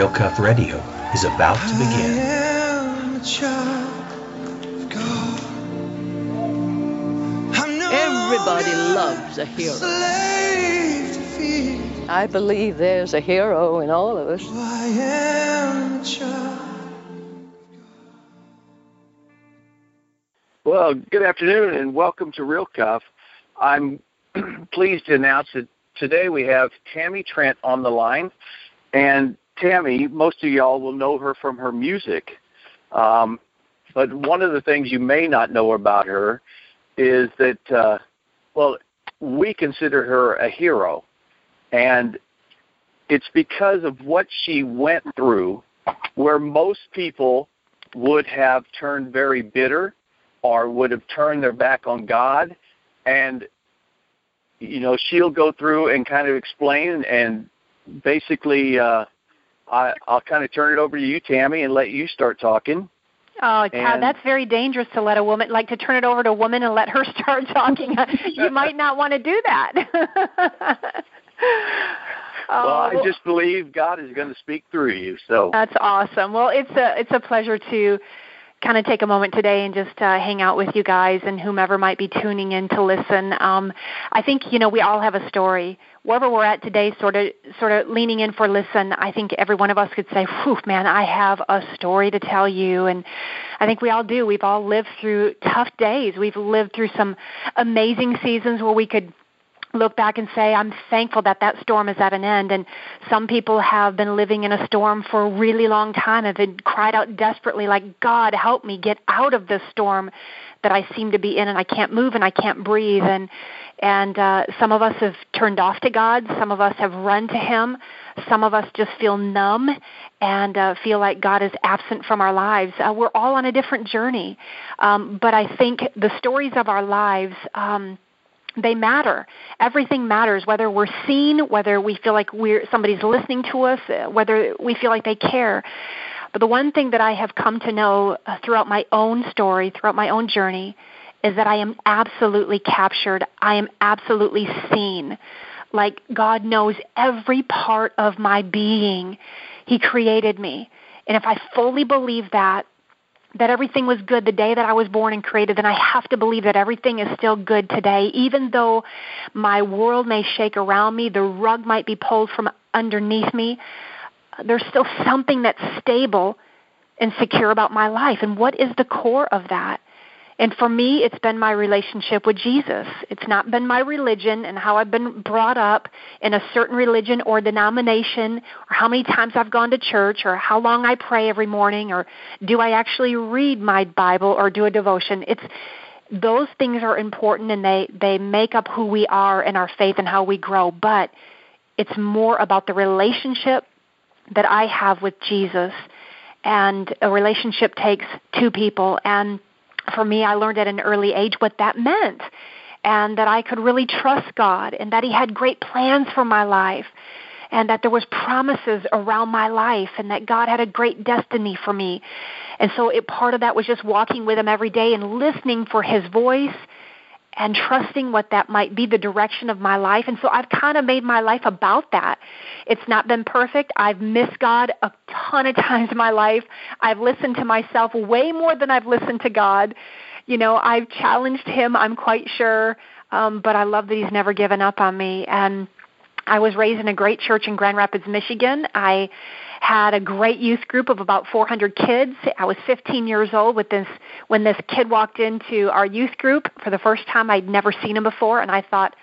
Real Cuff Radio is about to begin. I am a child of God. Everybody loves a hero. I believe there's a hero in all of us. I am a child. Well, good afternoon and welcome to Real Cuff. I'm pleased to announce that today we have Tammy Trent on the line. And Tammy, most of y'all will know her from her music. But one of the things you may not know about her is that, we consider her a hero. And it's because of what she went through where most people would have turned very bitter or would have turned their back on God. And, you know, she'll go through and kind of explain and basically I'll kind of turn it over to you, Tammy, and let you start talking. Oh, that's very dangerous to let a woman, like to turn it over to a woman and let her start talking. You might not want to do that. Well, I just believe God is going to speak through you. So that's awesome. Well, it's a pleasure to kind of take a moment today and just hang out with you guys and whomever might be tuning in to listen. I think, you know, we all have a story. Wherever we're at today, sort of leaning in for listen, I think every one of us could say, whew, man, I have a story to tell you. And I think we all do. We've all lived through tough days. We've lived through some amazing seasons where we could look back and say, I'm thankful that storm is at an end. And some people have been living in a storm for a really long time and have cried out desperately, like, God, help me get out of this storm that I seem to be in, and I can't move and I can't breathe. And some of us have turned off to God. Some of us have run to Him. Some of us just feel numb and feel like God is absent from our lives. We're all on a different journey. But I think the stories of our lives they matter. Everything matters, whether we're seen, whether we feel like somebody's listening to us, whether we feel like they care. But the one thing that I have come to know throughout my own story, throughout my own journey, is that I am absolutely captured. I am absolutely seen. Like God knows every part of my being. He created me. And if I fully believe that everything was good the day that I was born and created, then I have to believe that everything is still good today. Even though my world may shake around me, the rug might be pulled from underneath me, there's still something that's stable and secure about my life. And what is the core of that? And for me, it's been my relationship with Jesus. It's not been my religion and how I've been brought up in a certain religion or denomination or how many times I've gone to church or how long I pray every morning or do I actually read my Bible or do a devotion. Those things are important and they make up who we are and our faith and how we grow. But it's more about the relationship that I have with Jesus. And a relationship takes two people, and for me, I learned at an early age what that meant and that I could really trust God and that He had great plans for my life and that there was promises around my life and that God had a great destiny for me. And so part of that was just walking with Him every day and listening for His voice and trusting what that might be, the direction of my life. And so I've kind of made my life about that. It's not been perfect. I've missed God a ton of times in my life. I've listened to myself way more than I've listened to God. You know, I've challenged Him, I'm quite sure, but I love that He's never given up on me. And I was raised in a great church in Grand Rapids, Michigan. I had a great youth group of about 400 kids. I was 15 years old when this kid walked into our youth group for the first time. I'd never seen him before, and I thought,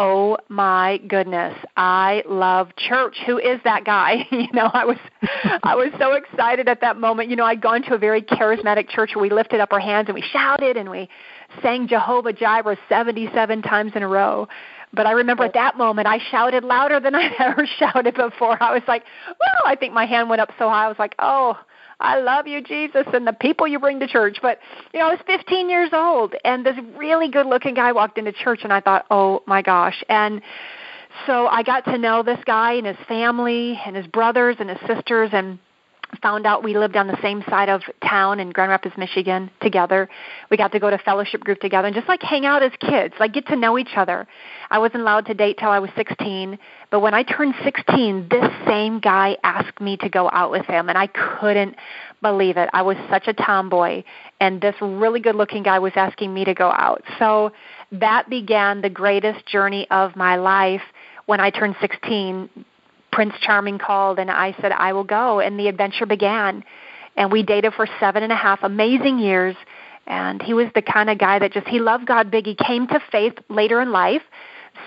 oh my goodness, I love church. Who is that guy? You know, I was so excited at that moment. You know, I'd gone to a very charismatic church where we lifted up our hands and we shouted and we sang Jehovah Jireh 77 times in a row. But I remember at that moment, I shouted louder than I ever shouted before. I was like, well, I think my hand went up so high. I was like, oh, I love you, Jesus, and the people you bring to church. But, you know, I was 15 years old, and this really good-looking guy walked into church, and I thought, oh, my gosh. And so I got to know this guy and his family and his brothers and his sisters, and found out we lived on the same side of town in Grand Rapids, Michigan together. We got to go to fellowship group together and just like hang out as kids, like get to know each other. I wasn't allowed to date till I was 16, but when I turned 16, this same guy asked me to go out with him, and I couldn't believe it. I was such a tomboy, and this really good-looking guy was asking me to go out. So that began the greatest journey of my life. When I turned 16, Prince Charming called, and I said, I will go, and the adventure began. And we dated for 7.5 amazing years, and he was the kind of guy that just, he loved God big. He came to faith later in life,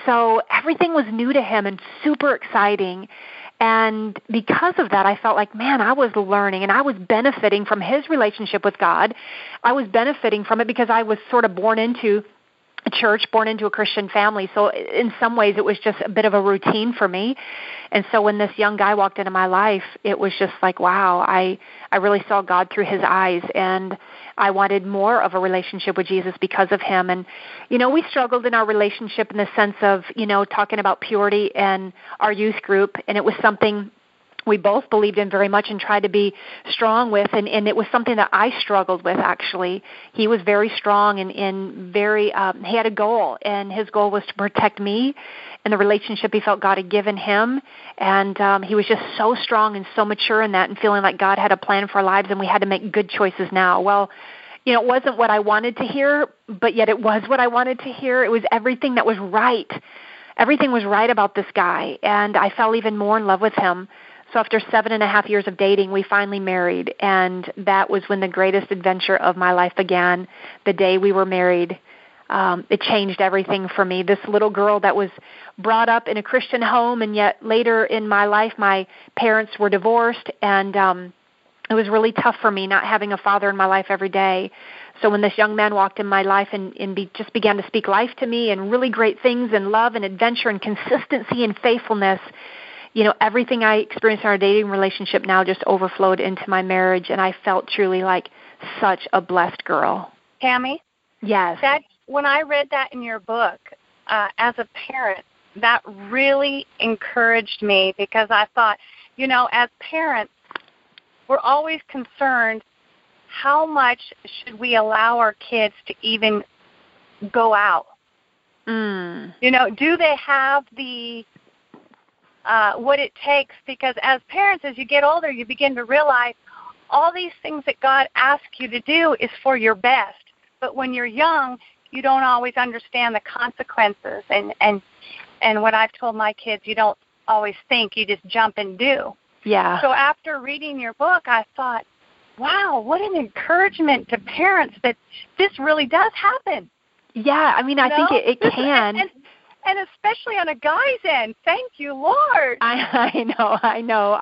so everything was new to him and super exciting. And because of that, I felt like, man, I was learning, and I was benefiting from his relationship with God. I was benefiting from it because I was sort of born into a church, born into a Christian family. So in some ways, it was just a bit of a routine for me. And so when this young guy walked into my life, it was just like, wow, I really saw God through his eyes, and I wanted more of a relationship with Jesus because of him. And, you know, we struggled in our relationship in the sense of, you know, talking about purity and our youth group, and it was something we both believed in very much and tried to be strong with, and it was something that I struggled with, actually. He was very strong and very, he had a goal, and his goal was to protect me and the relationship he felt God had given him, and he was just so strong and so mature in that and feeling like God had a plan for our lives, and we had to make good choices now. Well, you know, it wasn't what I wanted to hear, but yet it was what I wanted to hear. It was everything that was right. Everything was right about this guy, and I fell even more in love with him. So after 7.5 years of dating, we finally married, and that was when the greatest adventure of my life began. The day we were married, it changed everything for me. This little girl that was brought up in a Christian home, and yet later in my life, my parents were divorced, and it was really tough for me not having a father in my life every day. So when this young man walked in my life and just began to speak life to me and really great things and love and adventure and consistency and faithfulness, you know, everything I experienced in our dating relationship now just overflowed into my marriage, and I felt truly like such a blessed girl. Tammy? Yes. That, when I read that in your book, as a parent, that really encouraged me, because I thought, you know, as parents, we're always concerned, how much should we allow our kids to even go out? Mm. You know, do they have the... what it takes, because as parents, as you get older, you begin to realize all these things that God asks you to do is for your best. But when you're young, you don't always understand the consequences. And what I've told my kids, you don't always think, you just jump and do. Yeah. So after reading your book, I thought, wow, what an encouragement to parents that this really does happen. Yeah, I mean, I think it can. And especially on a guy's end, thank you, Lord. I know.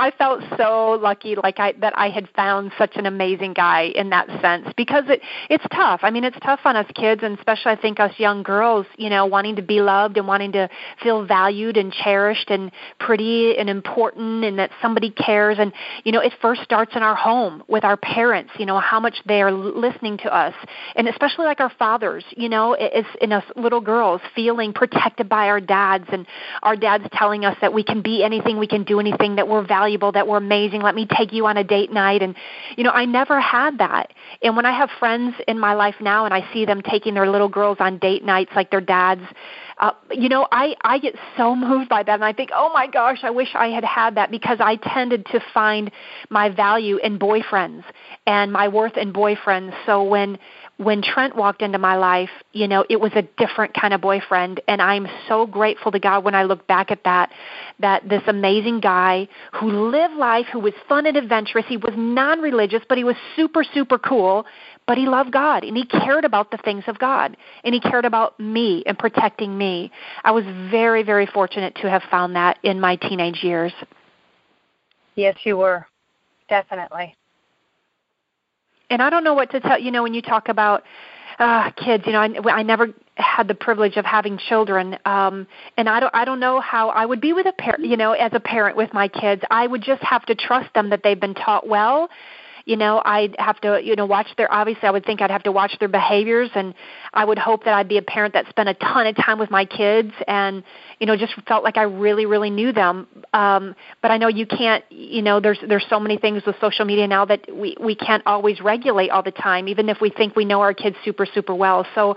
I felt so lucky, that I had found such an amazing guy in that sense, because it's tough. I mean, it's tough on us kids, and especially I think us young girls, you know, wanting to be loved and wanting to feel valued and cherished and pretty and important, and that somebody cares. And you know, it first starts in our home with our parents. You know, how much they are listening to us, and especially like our fathers. You know, it's in us little girls feel protected by our dads, and our dads telling us that we can be anything, we can do anything, that we're valuable, that we're amazing, let me take you on a date night. And, you know, I never had that. And when I have friends in my life now and I see them taking their little girls on date nights like their dads, you know, I get so moved by that, and I think, oh my gosh, I wish I had that, because I tended to find my value in boyfriends and my worth in boyfriends. So when Trent walked into my life, you know, it was a different kind of boyfriend, and I'm so grateful to God when I look back at that this amazing guy who lived life, who was fun and adventurous, he was non-religious, but he was super, super cool, but he loved God, and he cared about the things of God, and he cared about me and protecting me. I was very, very fortunate to have found that in my teenage years. Yes, you were, definitely. And I don't know what to tell, you know, when you talk about kids, you know, I never had the privilege of having children, and I don't know how I would be with a parent, you know, as a parent with my kids. I would just have to trust them that they've been taught well, you know, I'd have to, you know, watch their, obviously I would think I'd have to watch their behaviors, and I would hope that I'd be a parent that spent a ton of time with my kids and, you know, just felt like I really, really knew them. But I know you can't, you know, there's so many things with social media now that we can't always regulate all the time, even if we think we know our kids super, super well. So,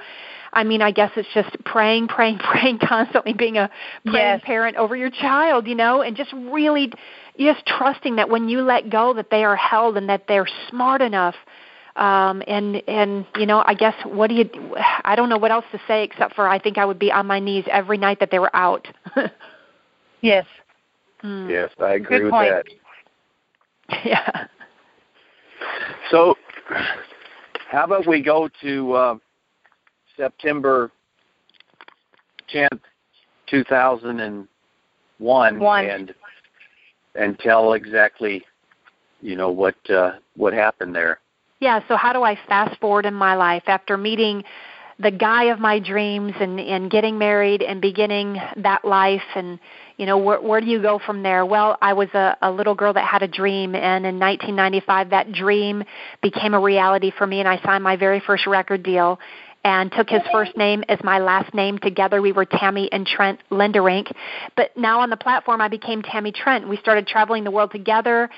I mean, I guess it's just praying constantly, being a praying parent over your child, you know, and just really just trusting that when you let go that they are held and that they're smart enough. And you know, I guess I don't know what else to say except for I think I would be on my knees every night that they were out. Yes. Mm. Yes, I agree with that. Yeah. So how about we go to September 10th, 2001, and tell exactly, you know, what happened there. Yeah, so how do I fast forward in my life after meeting the guy of my dreams and getting married and beginning that life, and, you know, where do you go from there? Well, I was a little girl that had a dream, and in 1995 that dream became a reality for me, and I signed my very first record deal and took his first name as my last name. Together we were Tammy and Trent Linderink. But now on the platform, I became Tammy Trent. We started traveling the world together.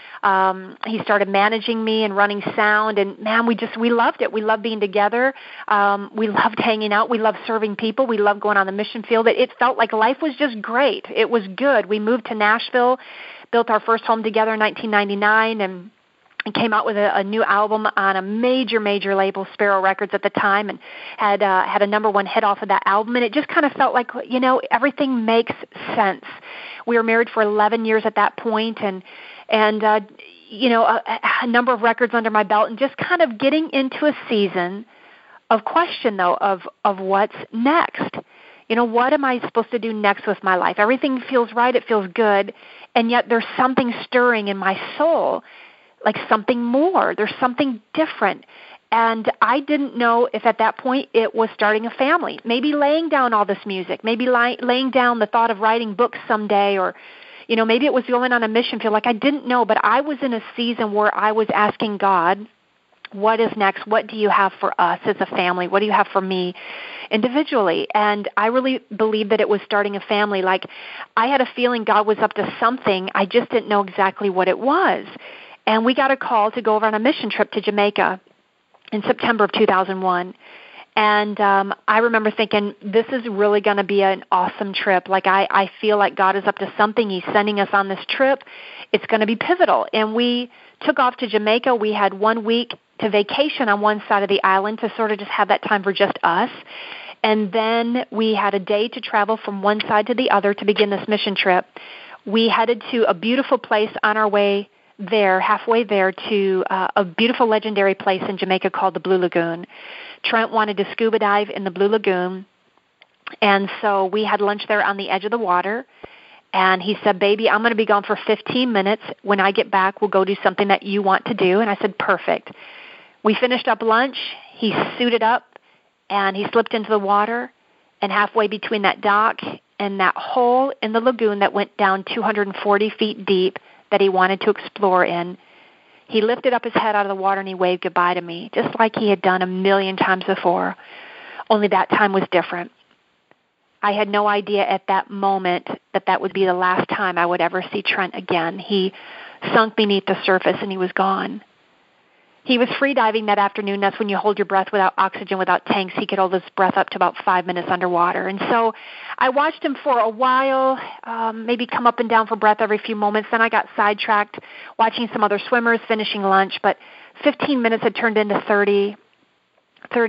He started managing me and running sound, and, man, we loved it. We loved being together. We loved hanging out. We loved serving people. We loved going on the mission field. It felt like life was just great. It was good. We moved to Nashville, built our first home together in 1999, and came out with a new album on a major, major label, Sparrow Records at the time, and had a number one hit off of that album. And it just kind of felt like, you know, everything makes sense. We were married for 11 years at that point, and you know, a number of records under my belt, and just kind of getting into a season of question, though, of what's next. You know, what am I supposed to do next with my life? Everything feels right. It feels good. And yet there's something stirring in my soul, like something more. There's something different. And I didn't know if at that point it was starting a family, maybe laying down all this music, maybe laying down the thought of writing books someday, or, you know, maybe it was going on a mission field. Like, I didn't know, but I was in a season where I was asking God, what is next? What do you have for us as a family? What do you have for me individually? And I really believe that it was starting a family. Like, I had a feeling God was up to something. I just didn't know exactly what it was. And we got a call to go over on a mission trip to Jamaica in September of 2001. And I remember thinking, this is really going to be an awesome trip. Like, I feel like God is up to something. He's sending us on this trip. It's going to be pivotal. And we took off to Jamaica. We had 1 week to vacation on one side of the island to sort of just have that time for just us. And then we had a day to travel from one side to the other to begin this mission trip. We headed to a beautiful place on our way there, halfway there, to a beautiful legendary place in Jamaica called the Blue Lagoon. Trent wanted to scuba dive in the Blue Lagoon, and so we had lunch there on the edge of the water, and he said, baby, I'm going to be gone for 15 minutes. When I get back, we'll go do something that you want to do. And I said, perfect. We finished up lunch. He suited up, and he slipped into the water, and halfway between that dock and that hole in the lagoon that went down 240 feet deep, that he wanted to explore in, he lifted up his head out of the water and he waved goodbye to me, just like he had done a million times before, only that time was different. I had no idea at that moment that that would be the last time I would ever see Trent again. He sunk beneath the surface and he was gone. He was free diving that afternoon. That's when you hold your breath without oxygen, without tanks. He could hold his breath up to about 5 minutes underwater. And so I watched him for a while, maybe come up and down for breath every few moments. Then I got sidetracked watching some other swimmers, finishing lunch. But 15 minutes had turned into 30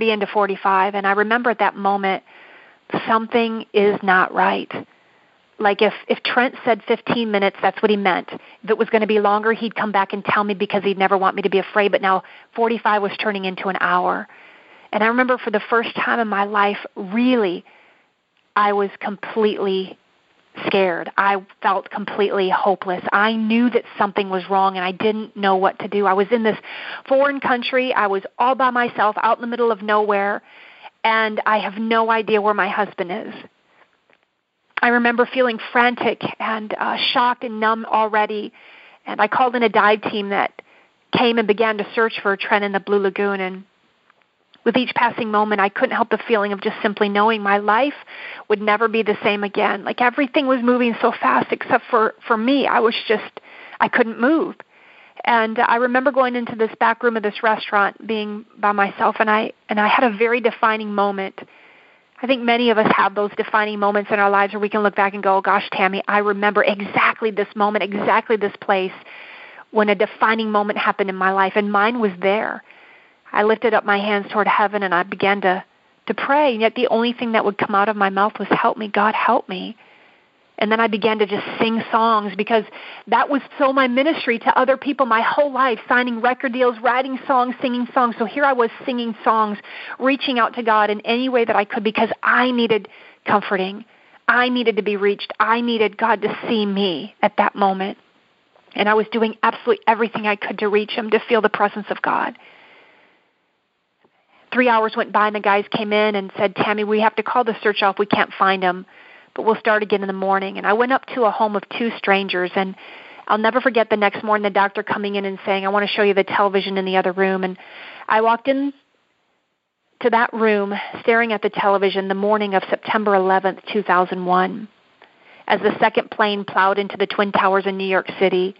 into 45. And I remember at that moment, something is not right. Like, if Trent said 15 minutes, that's what he meant. If it was going to be longer, he'd come back and tell me because he'd never want me to be afraid. But now 45 was turning into an hour. And I remember for the first time in my life, really, I was completely scared. I felt completely hopeless. I knew that something was wrong, and I didn't know what to do. I was in this foreign country. I was all by myself out in the middle of nowhere, and I have no idea where my husband is. I remember feeling frantic and shocked and numb already, and I called in a dive team that came and began to search for Trent in the Blue Lagoon. And with each passing moment, I couldn't help the feeling of just simply knowing my life would never be the same again. Like everything was moving so fast except for me. I couldn't move. And I remember going into this back room of this restaurant, being by myself, and I had a very defining moment. I think many of us have those defining moments in our lives where we can look back and go, oh, gosh, Tammy, I remember exactly this moment, exactly this place, when a defining moment happened in my life, and mine was there. I lifted up my hands toward heaven, and I began to pray, and yet the only thing that would come out of my mouth was, help me, God, help me. And then I began to just sing songs, because that was so my ministry to other people my whole life, signing record deals, writing songs, singing songs. So here I was singing songs, reaching out to God in any way that I could, because I needed comforting. I needed to be reached. I needed God to see me at that moment. And I was doing absolutely everything I could to reach him, to feel the presence of God. 3 hours went by, and the guys came in and said, Tammy, we have to call the search off. We can't find him, but we'll start again in the morning. And I went up to a home of two strangers, and I'll never forget the next morning the doctor coming in and saying, I want to show you the television in the other room. And I walked in to that room staring at the television the morning of September 11th, 2001. As the second plane plowed into the Twin Towers in New York City,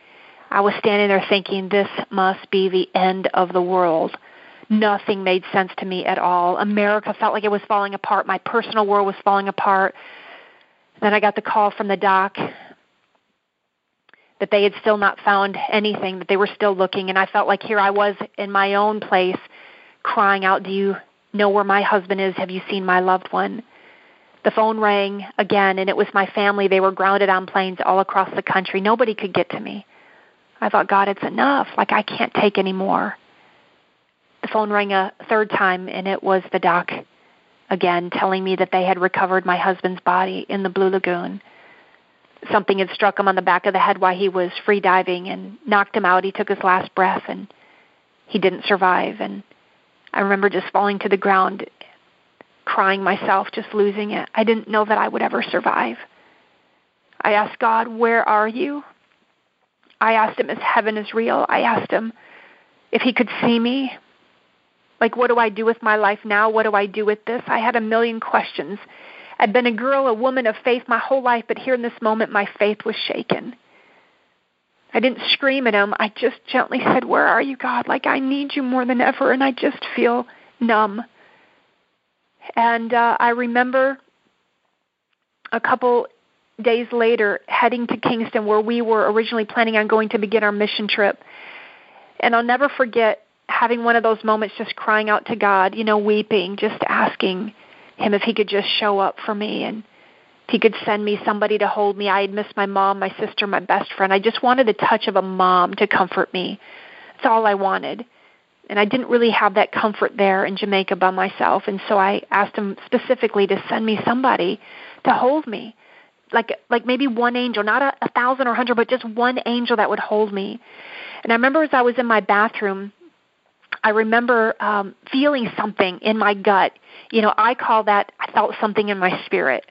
I was standing there thinking, this must be the end of the world. Nothing made sense to me at all. America felt like it was falling apart. My personal world was falling apart. Then I got the call from the doc that they had still not found anything, that they were still looking. And I felt like here I was in my own place crying out, do you know where my husband is? Have you seen my loved one? The phone rang again, and it was my family. They were grounded on planes all across the country. Nobody could get to me. I thought, God, it's enough. Like, I can't take any more. The phone rang a third time, and it was the doc again, telling me that they had recovered my husband's body in the Blue Lagoon. Something had struck him on the back of the head while he was free diving and knocked him out. He took his last breath, and he didn't survive. And I remember just falling to the ground, crying myself, just losing it. I didn't know that I would ever survive. I asked God, where are you? I asked him if heaven is real. I asked him if he could see me. Like, what do I do with my life now? What do I do with this? I had a million questions. I'd been a girl, a woman of faith my whole life, but here in this moment, my faith was shaken. I didn't scream at him. I just gently said, where are you, God? Like, I need you more than ever, and I just feel numb. And I remember a couple days later heading to Kingston, where we were originally planning on going to begin our mission trip. And I'll never forget having one of those moments, just crying out to God, you know, weeping, just asking him if he could just show up for me and if he could send me somebody to hold me. I had missed my mom, my sister, my best friend. I just wanted the touch of a mom to comfort me. That's all I wanted. And I didn't really have that comfort there in Jamaica by myself. And so I asked him specifically to send me somebody to hold me, like maybe one angel, not a thousand or 100, but just one angel that would hold me. And I remember as I was in my bathroom, I remember feeling something in my gut. You know, I call that, I felt something in my spirit.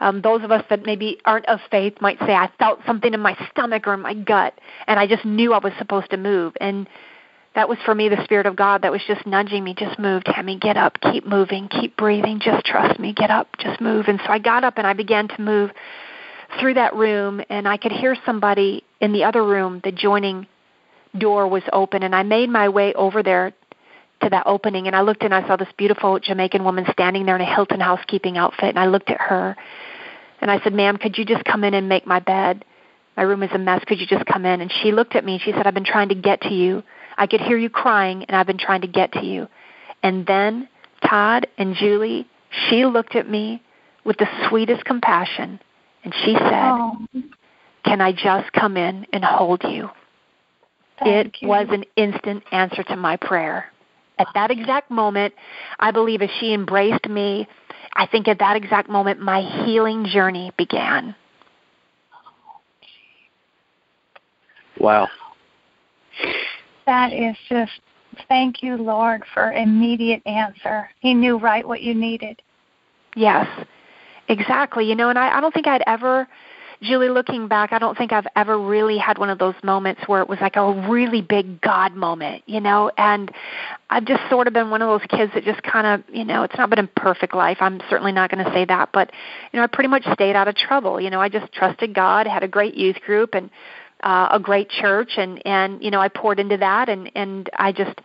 Those of us that maybe aren't of faith might say, I felt something in my stomach or in my gut, and I just knew I was supposed to move. And that was, for me, the Spirit of God that was just nudging me, just move, Tammy, get up, keep moving, keep breathing, just trust me, get up, just move. And so I got up and I began to move through that room, and I could hear somebody in the other room, the joining door was open, and I made my way over there to that opening, and I looked and I saw this beautiful Jamaican woman standing there in a Hilton housekeeping outfit, and I looked at her and I said, ma'am, could you just come in and make my bed? My room is a mess. Could you just come in? And she looked at me and she said, I've been trying to get to you. I could hear you crying, and I've been trying to get to you. And then Todd and Julie, she looked at me with the sweetest compassion, and she said, Can I just come in and hold you? It was an instant answer to my prayer. At that exact moment, I believe as she embraced me, I think at that exact moment, my healing journey began. Wow. That is just, thank you, Lord, for immediate answer. He knew right what you needed. Yes, exactly. You know, and I don't think I'd ever Julie, looking back, I don't think I've ever really had one of those moments where it was like a really big God moment, you know, and I've just sort of been one of those kids that just kind of, you know, it's not been a perfect life. I'm certainly not going to say that, but, you know, I pretty much stayed out of trouble. You know, I just trusted God, had a great youth group and a great church, and, you know, I poured into that, and I just,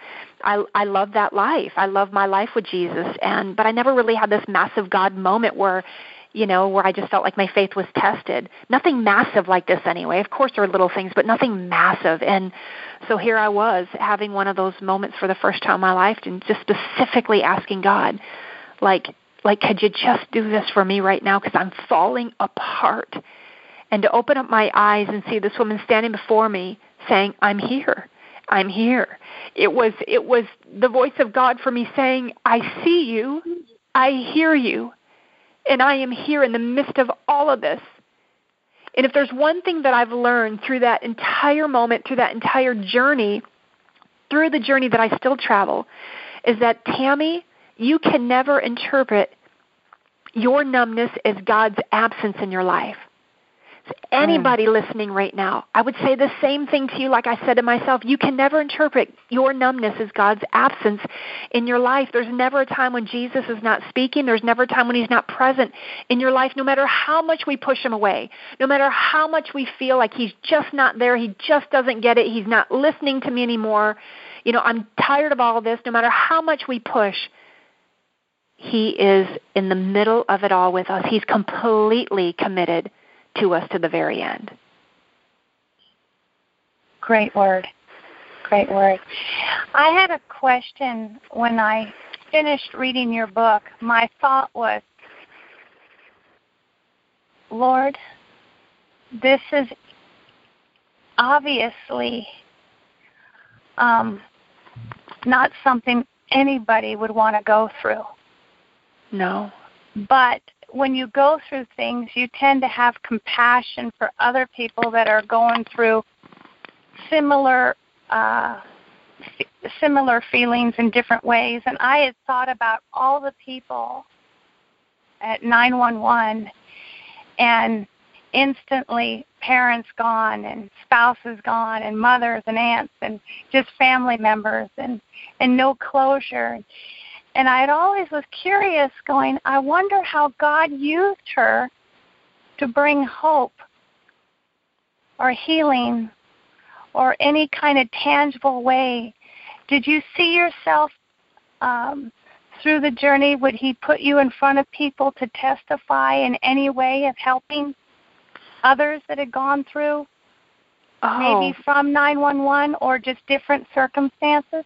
I love that life. I love my life with Jesus, but I never really had this massive God moment where, you know, where I just felt like my faith was tested. Nothing massive like this anyway. Of course there are little things, but nothing massive. And so here I was having one of those moments for the first time in my life and just specifically asking God, like, could you just do this for me right now? Because I'm falling apart. And to open up my eyes and see this woman standing before me saying, I'm here. I'm here. It was the voice of God for me saying, I see you. I hear you. And I am here in the midst of all of this. And if there's one thing that I've learned through that entire moment, through that entire journey, through the journey that I still travel, is that, Tammy, you can never interpret your numbness as God's absence in your life. So anybody listening right now, I would say the same thing to you like I said to myself. You can never interpret your numbness as God's absence in your life. There's never a time when Jesus is not speaking. There's never a time when he's not present in your life, no matter how much we push him away, no matter how much we feel like he's just not there, he just doesn't get it, he's not listening to me anymore. You know, I'm tired of all of this. No matter how much we push, he is in the middle of it all with us. He's completely committed to us to the very end. Great word. Great word. I had a question when I finished reading your book. My thought was, Lord, this is obviously not something anybody would want to go through. No. But when you go through things, you tend to have compassion for other people that are going through similar feelings in different ways. And I had thought about all the people at 911 and instantly parents gone and spouses gone and mothers and aunts and just family members and no closure. And I always was curious going, I wonder how God used her to bring hope or healing or any kind of tangible way. Did you see yourself through the journey? Would he put you in front of people to testify in any way of helping others that had gone through maybe from 911 or just different circumstances?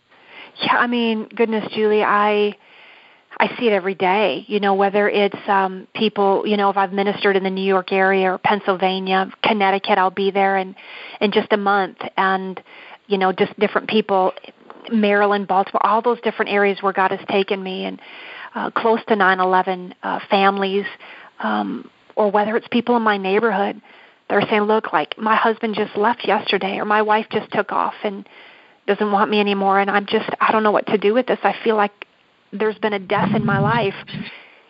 Yeah, I mean, goodness, Julie, I see it every day, you know, whether it's people, you know, if I've ministered in the New York area or Pennsylvania, Connecticut, I'll be there in just a month, and, you know, just different people, Maryland, Baltimore, all those different areas where God has taken me, and close to 9/11 families, or whether it's people in my neighborhood that are saying, look, like, my husband just left yesterday, or my wife just took off, and doesn't want me anymore, and I don't know what to do with this. I feel like there's been a death in my life,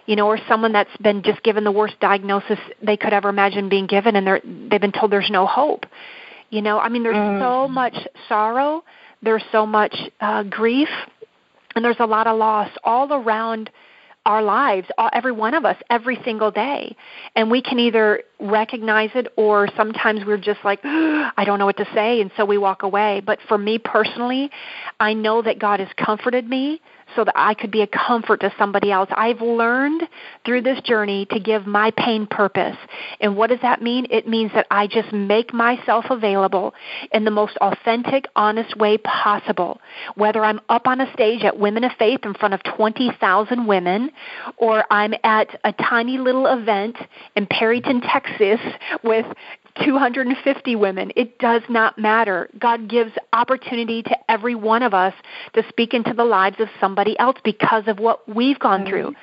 you know, or someone that's been just given the worst diagnosis they could ever imagine being given, and they've been told there's no hope. You know, I mean, there's so much sorrow, there's so much grief, and there's a lot of loss all around our lives, every one of us, every single day. And we can either recognize it, or sometimes we're just like, I don't know what to say, and so we walk away. But for me personally, I know that God has comforted me so that I could be a comfort to somebody else. I've learned through this journey to give my pain purpose. And what does that mean? It means that I just make myself available in the most authentic, honest way possible. Whether I'm up on a stage at Women of Faith in front of 20,000 women, or I'm at a tiny little event in Perryton, Texas with 250 women. It does not matter. God gives opportunity to every one of us to speak into the lives of somebody else because of what we've gone through.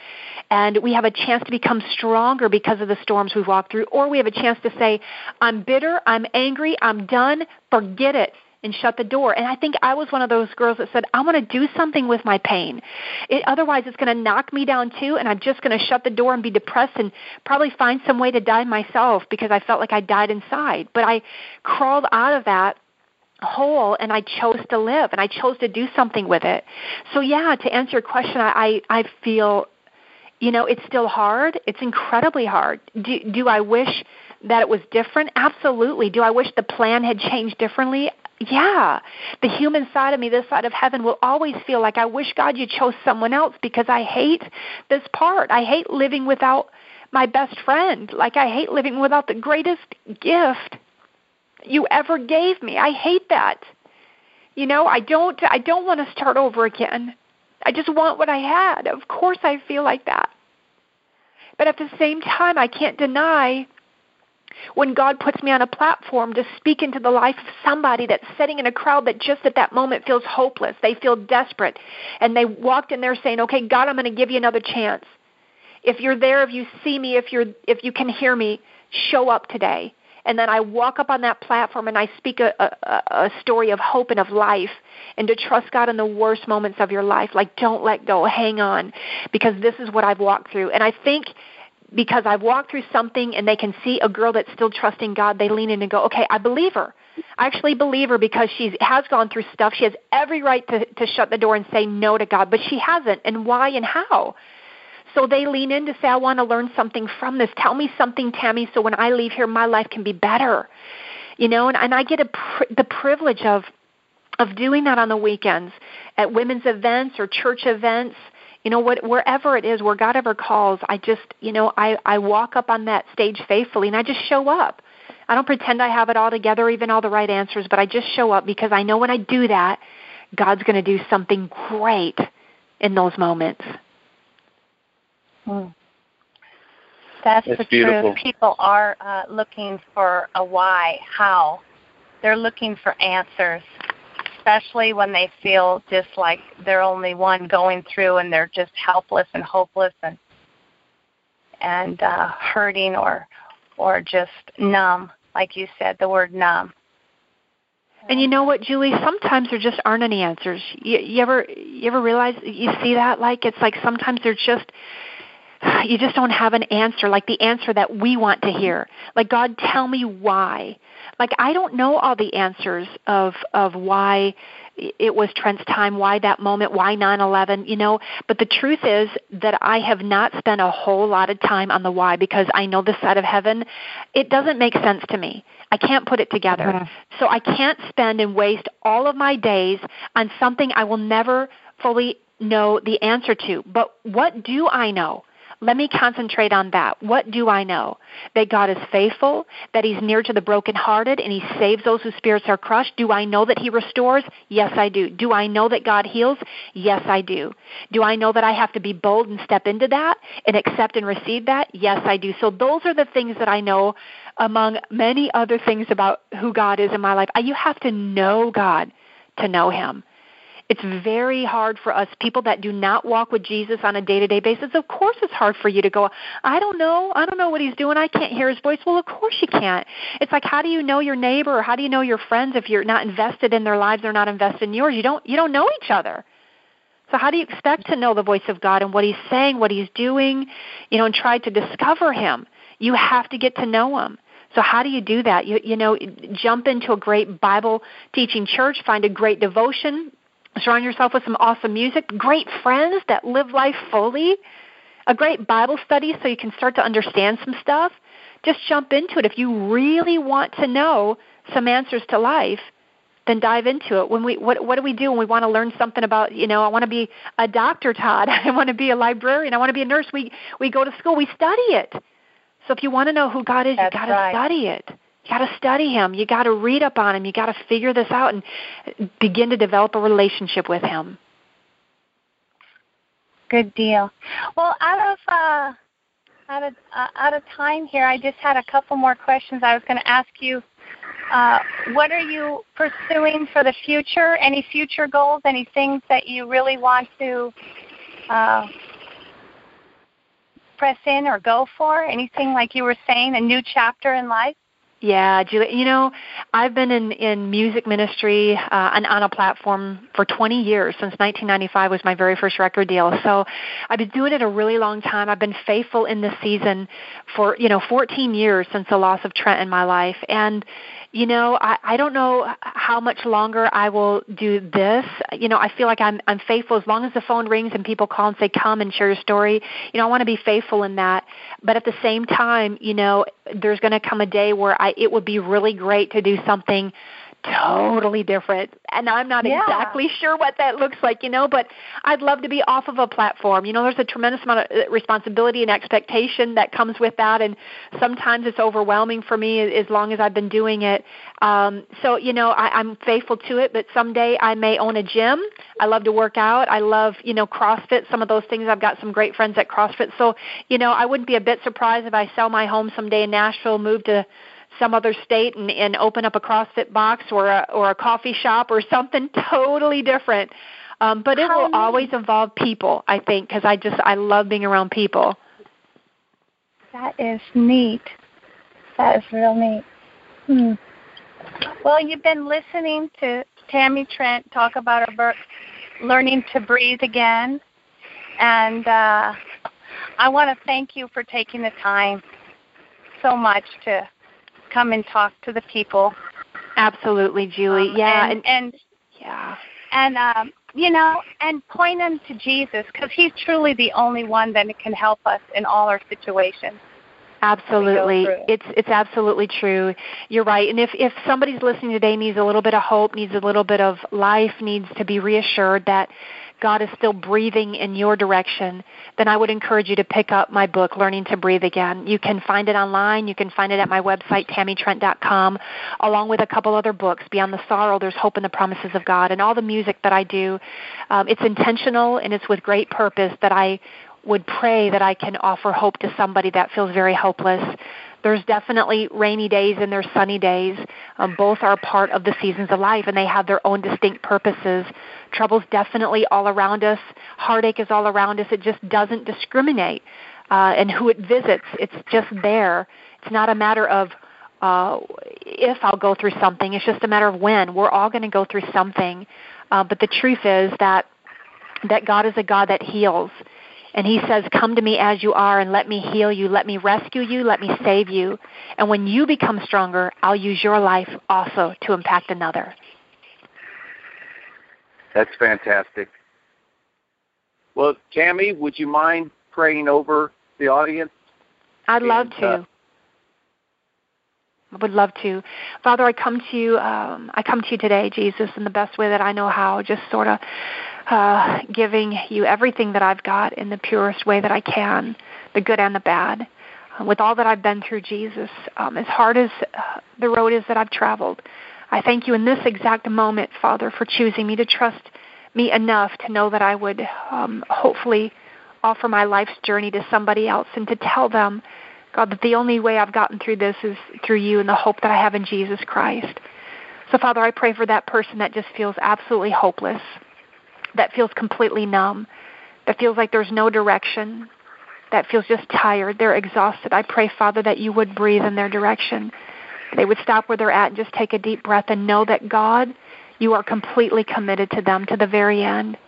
And we have a chance to become stronger because of the storms we've walked through, or we have a chance to say, I'm bitter, I'm angry, I'm done, forget it, and shut the door. And I think I was one of those girls that said, I'm going to do something with my pain. Otherwise, it's going to knock me down too, and I'm just going to shut the door and be depressed and probably find some way to die myself because I felt like I died inside. But I crawled out of that whole, and I chose to live, and I chose to do something with it. So yeah, to answer your question, I feel, you know, it's still hard. It's incredibly hard. Do I wish that it was different? Absolutely. Do I wish the plan had changed differently? Yeah. The human side of me, this side of heaven, will always feel like, I wish, God, you chose someone else, because I hate this part. I hate living without my best friend. Like, I hate living without the greatest gift you ever gave me. I hate that. You know, I don't want to start over again. I just want what I had. Of course I feel like that. But at the same time, I can't deny when God puts me on a platform to speak into the life of somebody that's sitting in a crowd that just at that moment feels hopeless. They feel desperate. And they walked in there saying, okay, God, I'm going to give you another chance. If you're there, if you see me, if you can hear me, show up today. And then I walk up on that platform and I speak a story of hope and of life, and to trust God in the worst moments of your life. Like, don't let go. Hang on, because this is what I've walked through. And I think because I've walked through something and they can see a girl that's still trusting God, they lean in and go, okay, I believe her. I actually believe her because she has gone through stuff. She has every right to shut the door and say no to God, but she hasn't. And why and how? So they lean in to say, I want to learn something from this. Tell me something, Tammy, so when I leave here, my life can be better. You know, and I get the privilege of doing that on the weekends at women's events or church events, you know, wherever it is, where God ever calls. I just, you know, I walk up on that stage faithfully and I just show up. I don't pretend I have it all together, even all the right answers, but I just show up because I know when I do that, God's going to do something great in those moments. Mm. That's the beautiful truth. People are looking for a why, how. They're looking for answers, especially when they feel just like they're only one going through and they're just helpless and hopeless and hurting or just numb, like you said, the word numb. And you know what, Julie? Sometimes there just aren't any answers. You ever realize, you see that? Like, it's like sometimes they're just... You just don't have an answer, like the answer that we want to hear. Like, God, tell me why. Like, I don't know all the answers of why it was Trent's time, why that moment, why 9/11, you know. But the truth is that I have not spent a whole lot of time on the why, because I know this side of heaven, it doesn't make sense to me. I can't put it together. Mm-hmm. So I can't spend and waste all of my days on something I will never fully know the answer to. But what do I know? Let me concentrate on that. What do I know? That God is faithful, that he's near to the brokenhearted, and he saves those whose spirits are crushed. Do I know that he restores? Yes, I do. Do I know that God heals? Yes, I do. Do I know that I have to be bold and step into that and accept and receive that? Yes, I do. So those are the things that I know, among many other things about who God is in my life. You have to know God to know him. It's very hard for us, people that do not walk with Jesus on a day-to-day basis. Of course it's hard for you to go, I don't know what he's doing. I can't hear his voice. Well, of course you can't. It's like, how do you know your neighbor or how do you know your friends if you're not invested in their lives, they're not invested in yours? You don't know each other. So how do you expect to know the voice of God and what he's saying, what he's doing, you know, and try to discover him? You have to get to know him. So how do you do that? You know, jump into a great Bible teaching church, find a great devotion, surround yourself with some awesome music, great friends that live life fully, a great Bible study so you can start to understand some stuff. Just jump into it. If you really want to know some answers to life, then dive into it. What do we do when we want to learn something about, you know, I want to be a doctor, Todd. I want to be a librarian. I want to be a nurse. We go to school. We study it. So if you want to know who God is, you got to study it. You got to study him. You got to read up on him. You got to figure this out and begin to develop a relationship with him. Good deal. Well, out of time here, I just had a couple more questions. I was going to ask you, what are you pursuing for the future? Any future goals? Any things that you really want to press in or go for? Anything like you were saying, a new chapter in life? Yeah, Julie, you know, I've been in music ministry and on a platform for 20 years, since 1995 was my very first record deal. So I've been doing it a really long time. I've been faithful in this season for, 14 years since the loss of Trent in my life. And, I don't know how much longer I will do this. I feel like I'm faithful as long as the phone rings and people call and say, come and share your story. I want to be faithful in that. But at the same time, there's going to come a day where it would be really great to do something totally different. And I'm not exactly sure what that looks like, but I'd love to be off of a platform. There's a tremendous amount of responsibility and expectation that comes with that. And sometimes it's overwhelming for me as long as I've been doing it. I'm faithful to it, but someday I may own a gym. I love to work out. I love, CrossFit, some of those things. I've got some great friends at CrossFit. So, I wouldn't be a bit surprised if I sell my home someday in Nashville, move to some other state and open up a CrossFit box or a coffee shop or something totally different. But it will always involve people, I think, because I love being around people. That is neat. That is real neat. Well, you've been listening to Tammy Trent talk about her book, Learning to Breathe Again. And I want to thank you for taking the time so much to come and talk to the people. Absolutely, Julie. And point them to Jesus, because he's truly the only one that can help us in all our situations. Absolutely. It's absolutely true. You're right. And if somebody's listening today needs a little bit of hope, needs a little bit of life, needs to be reassured that God is still breathing in your direction, then I would encourage you to pick up my book, Learning to Breathe Again. You can find it online. You can find it at my website, tammytrent.com, along with a couple other books, Beyond the Sorrow, There's Hope in the Promises of God, and all the music that I do. It's intentional, and it's with great purpose that I would pray that I can offer hope to somebody that feels very hopeless. There's definitely rainy days and there's sunny days. Both are part of the seasons of life, and they have their own distinct purposes. Trouble's definitely all around us. Heartache is all around us. It just doesn't discriminate and who it visits. It's just there. It's not a matter of if I'll go through something. It's just a matter of when. We're all going to go through something. But the truth is that God is a God that heals. And he says, come to me as you are and let me heal you, let me rescue you, let me save you. And when you become stronger, I'll use your life also to impact another. That's fantastic. Well, Tammy, would you mind praying over the audience? I'd love to. I would love to. Father, I come to you today, Jesus, in the best way that I know how, just sort of giving you everything that I've got in the purest way that I can, the good and the bad. With all that I've been through, Jesus, as hard as the road is that I've traveled, I thank you in this exact moment, Father, for choosing me to trust me enough to know that I would hopefully offer my life's journey to somebody else and to tell them, God, that the only way I've gotten through this is through you and the hope that I have in Jesus Christ. So, Father, I pray for that person that just feels absolutely hopeless, that feels completely numb, that feels like there's no direction, that feels just tired, they're exhausted. I pray, Father, that you would breathe in their direction. They would stop where they're at and just take a deep breath and know that, God, you are completely committed to them to the very end,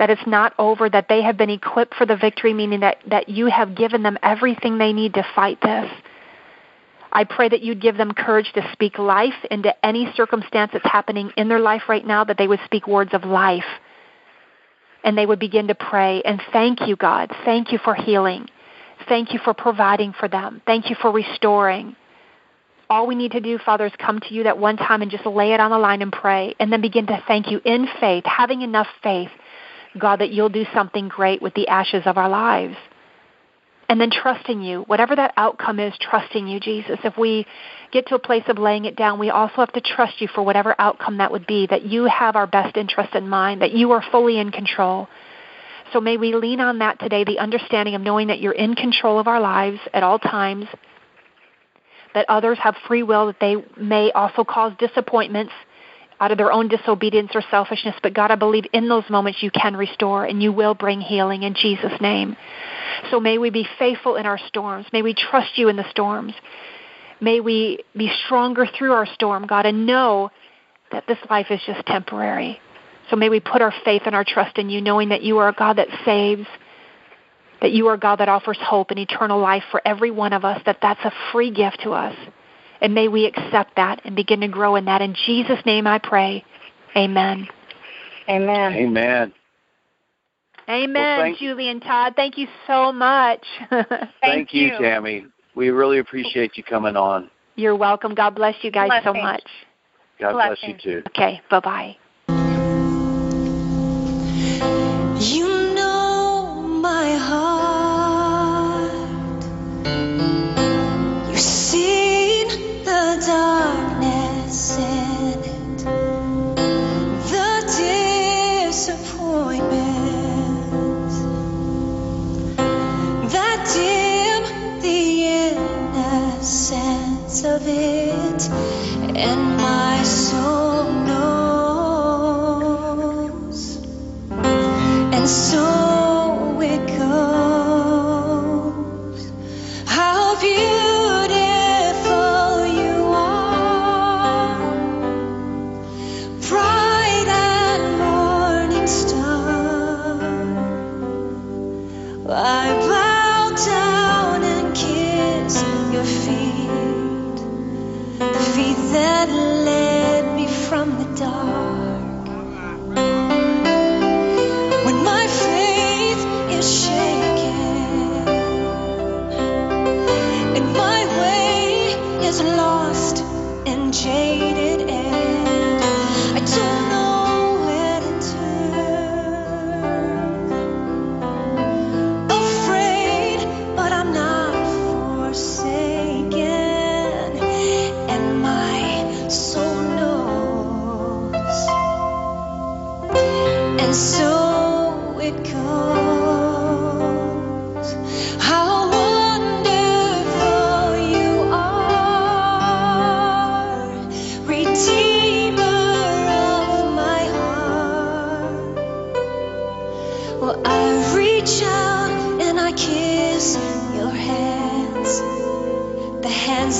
that it's not over, that they have been equipped for the victory, meaning that you have given them everything they need to fight this. I pray that you'd give them courage to speak life into any circumstance that's happening in their life right now, that they would speak words of life, and they would begin to pray. And thank you, God. Thank you for healing. Thank you for providing for them. Thank you for restoring. All we need to do, Father, is come to you that one time and just lay it on the line and pray, and then begin to thank you in faith, having enough faith, God, that you'll do something great with the ashes of our lives. And then trusting you, whatever that outcome is, trusting you, Jesus. If we get to a place of laying it down, we also have to trust you for whatever outcome that would be, that you have our best interest in mind, that you are fully in control. So may we lean on that today, the understanding of knowing that you're in control of our lives at all times, that others have free will, that they may also cause disappointments out of their own disobedience or selfishness. But God, I believe in those moments you can restore and you will bring healing in Jesus' name. So may we be faithful in our storms. May we trust you in the storms. May we be stronger through our storm, God, and know that this life is just temporary. So may we put our faith and our trust in you, knowing that you are a God that saves, that you are a God that offers hope and eternal life for every one of us, that that's a free gift to us. And may we accept that and begin to grow in that. In Jesus' name I pray, amen. Amen. Amen. Amen, well, Julie and Todd. Thank you so much. Thank you, Tammy. We really appreciate you coming on. You're welcome. God bless you guys so much. God bless you, too. Okay, bye-bye. You know my heart. You've seen the darkness in it, the disappointment that dimmed the innocence of it, and my soul knows, and so it goes. How beautiful you are, bright and morning star. I bow down and kiss your feet, the feet that led me from the dark. Shaken, and my way is lost and jaded, and I don't know where to turn. Afraid, but I'm not forsaken, and my soul knows, and so it goes.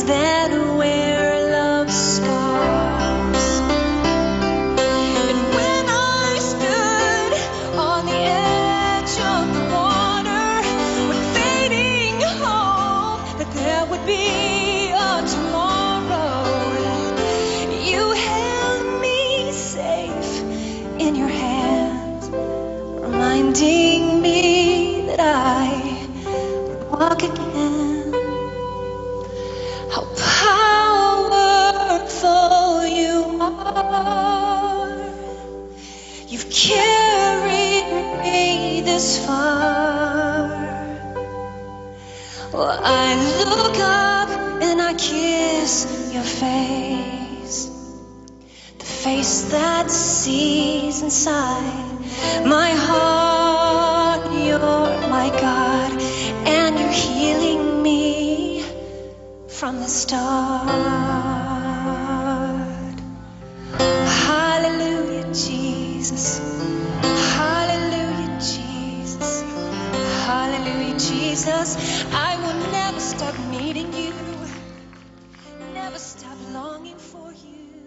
That wear love's scars. And when I stood on the edge of the water with fading hope that there would be a tomorrow, you held me safe in your hands, reminding me that I would walk again. You've carried me this far. Well, I look up and I kiss your face, the face that sees inside my heart. You're my God, and you're healing me from the start. Jesus, hallelujah, Jesus, hallelujah, Jesus. I will never stop needing you, never stop longing for you.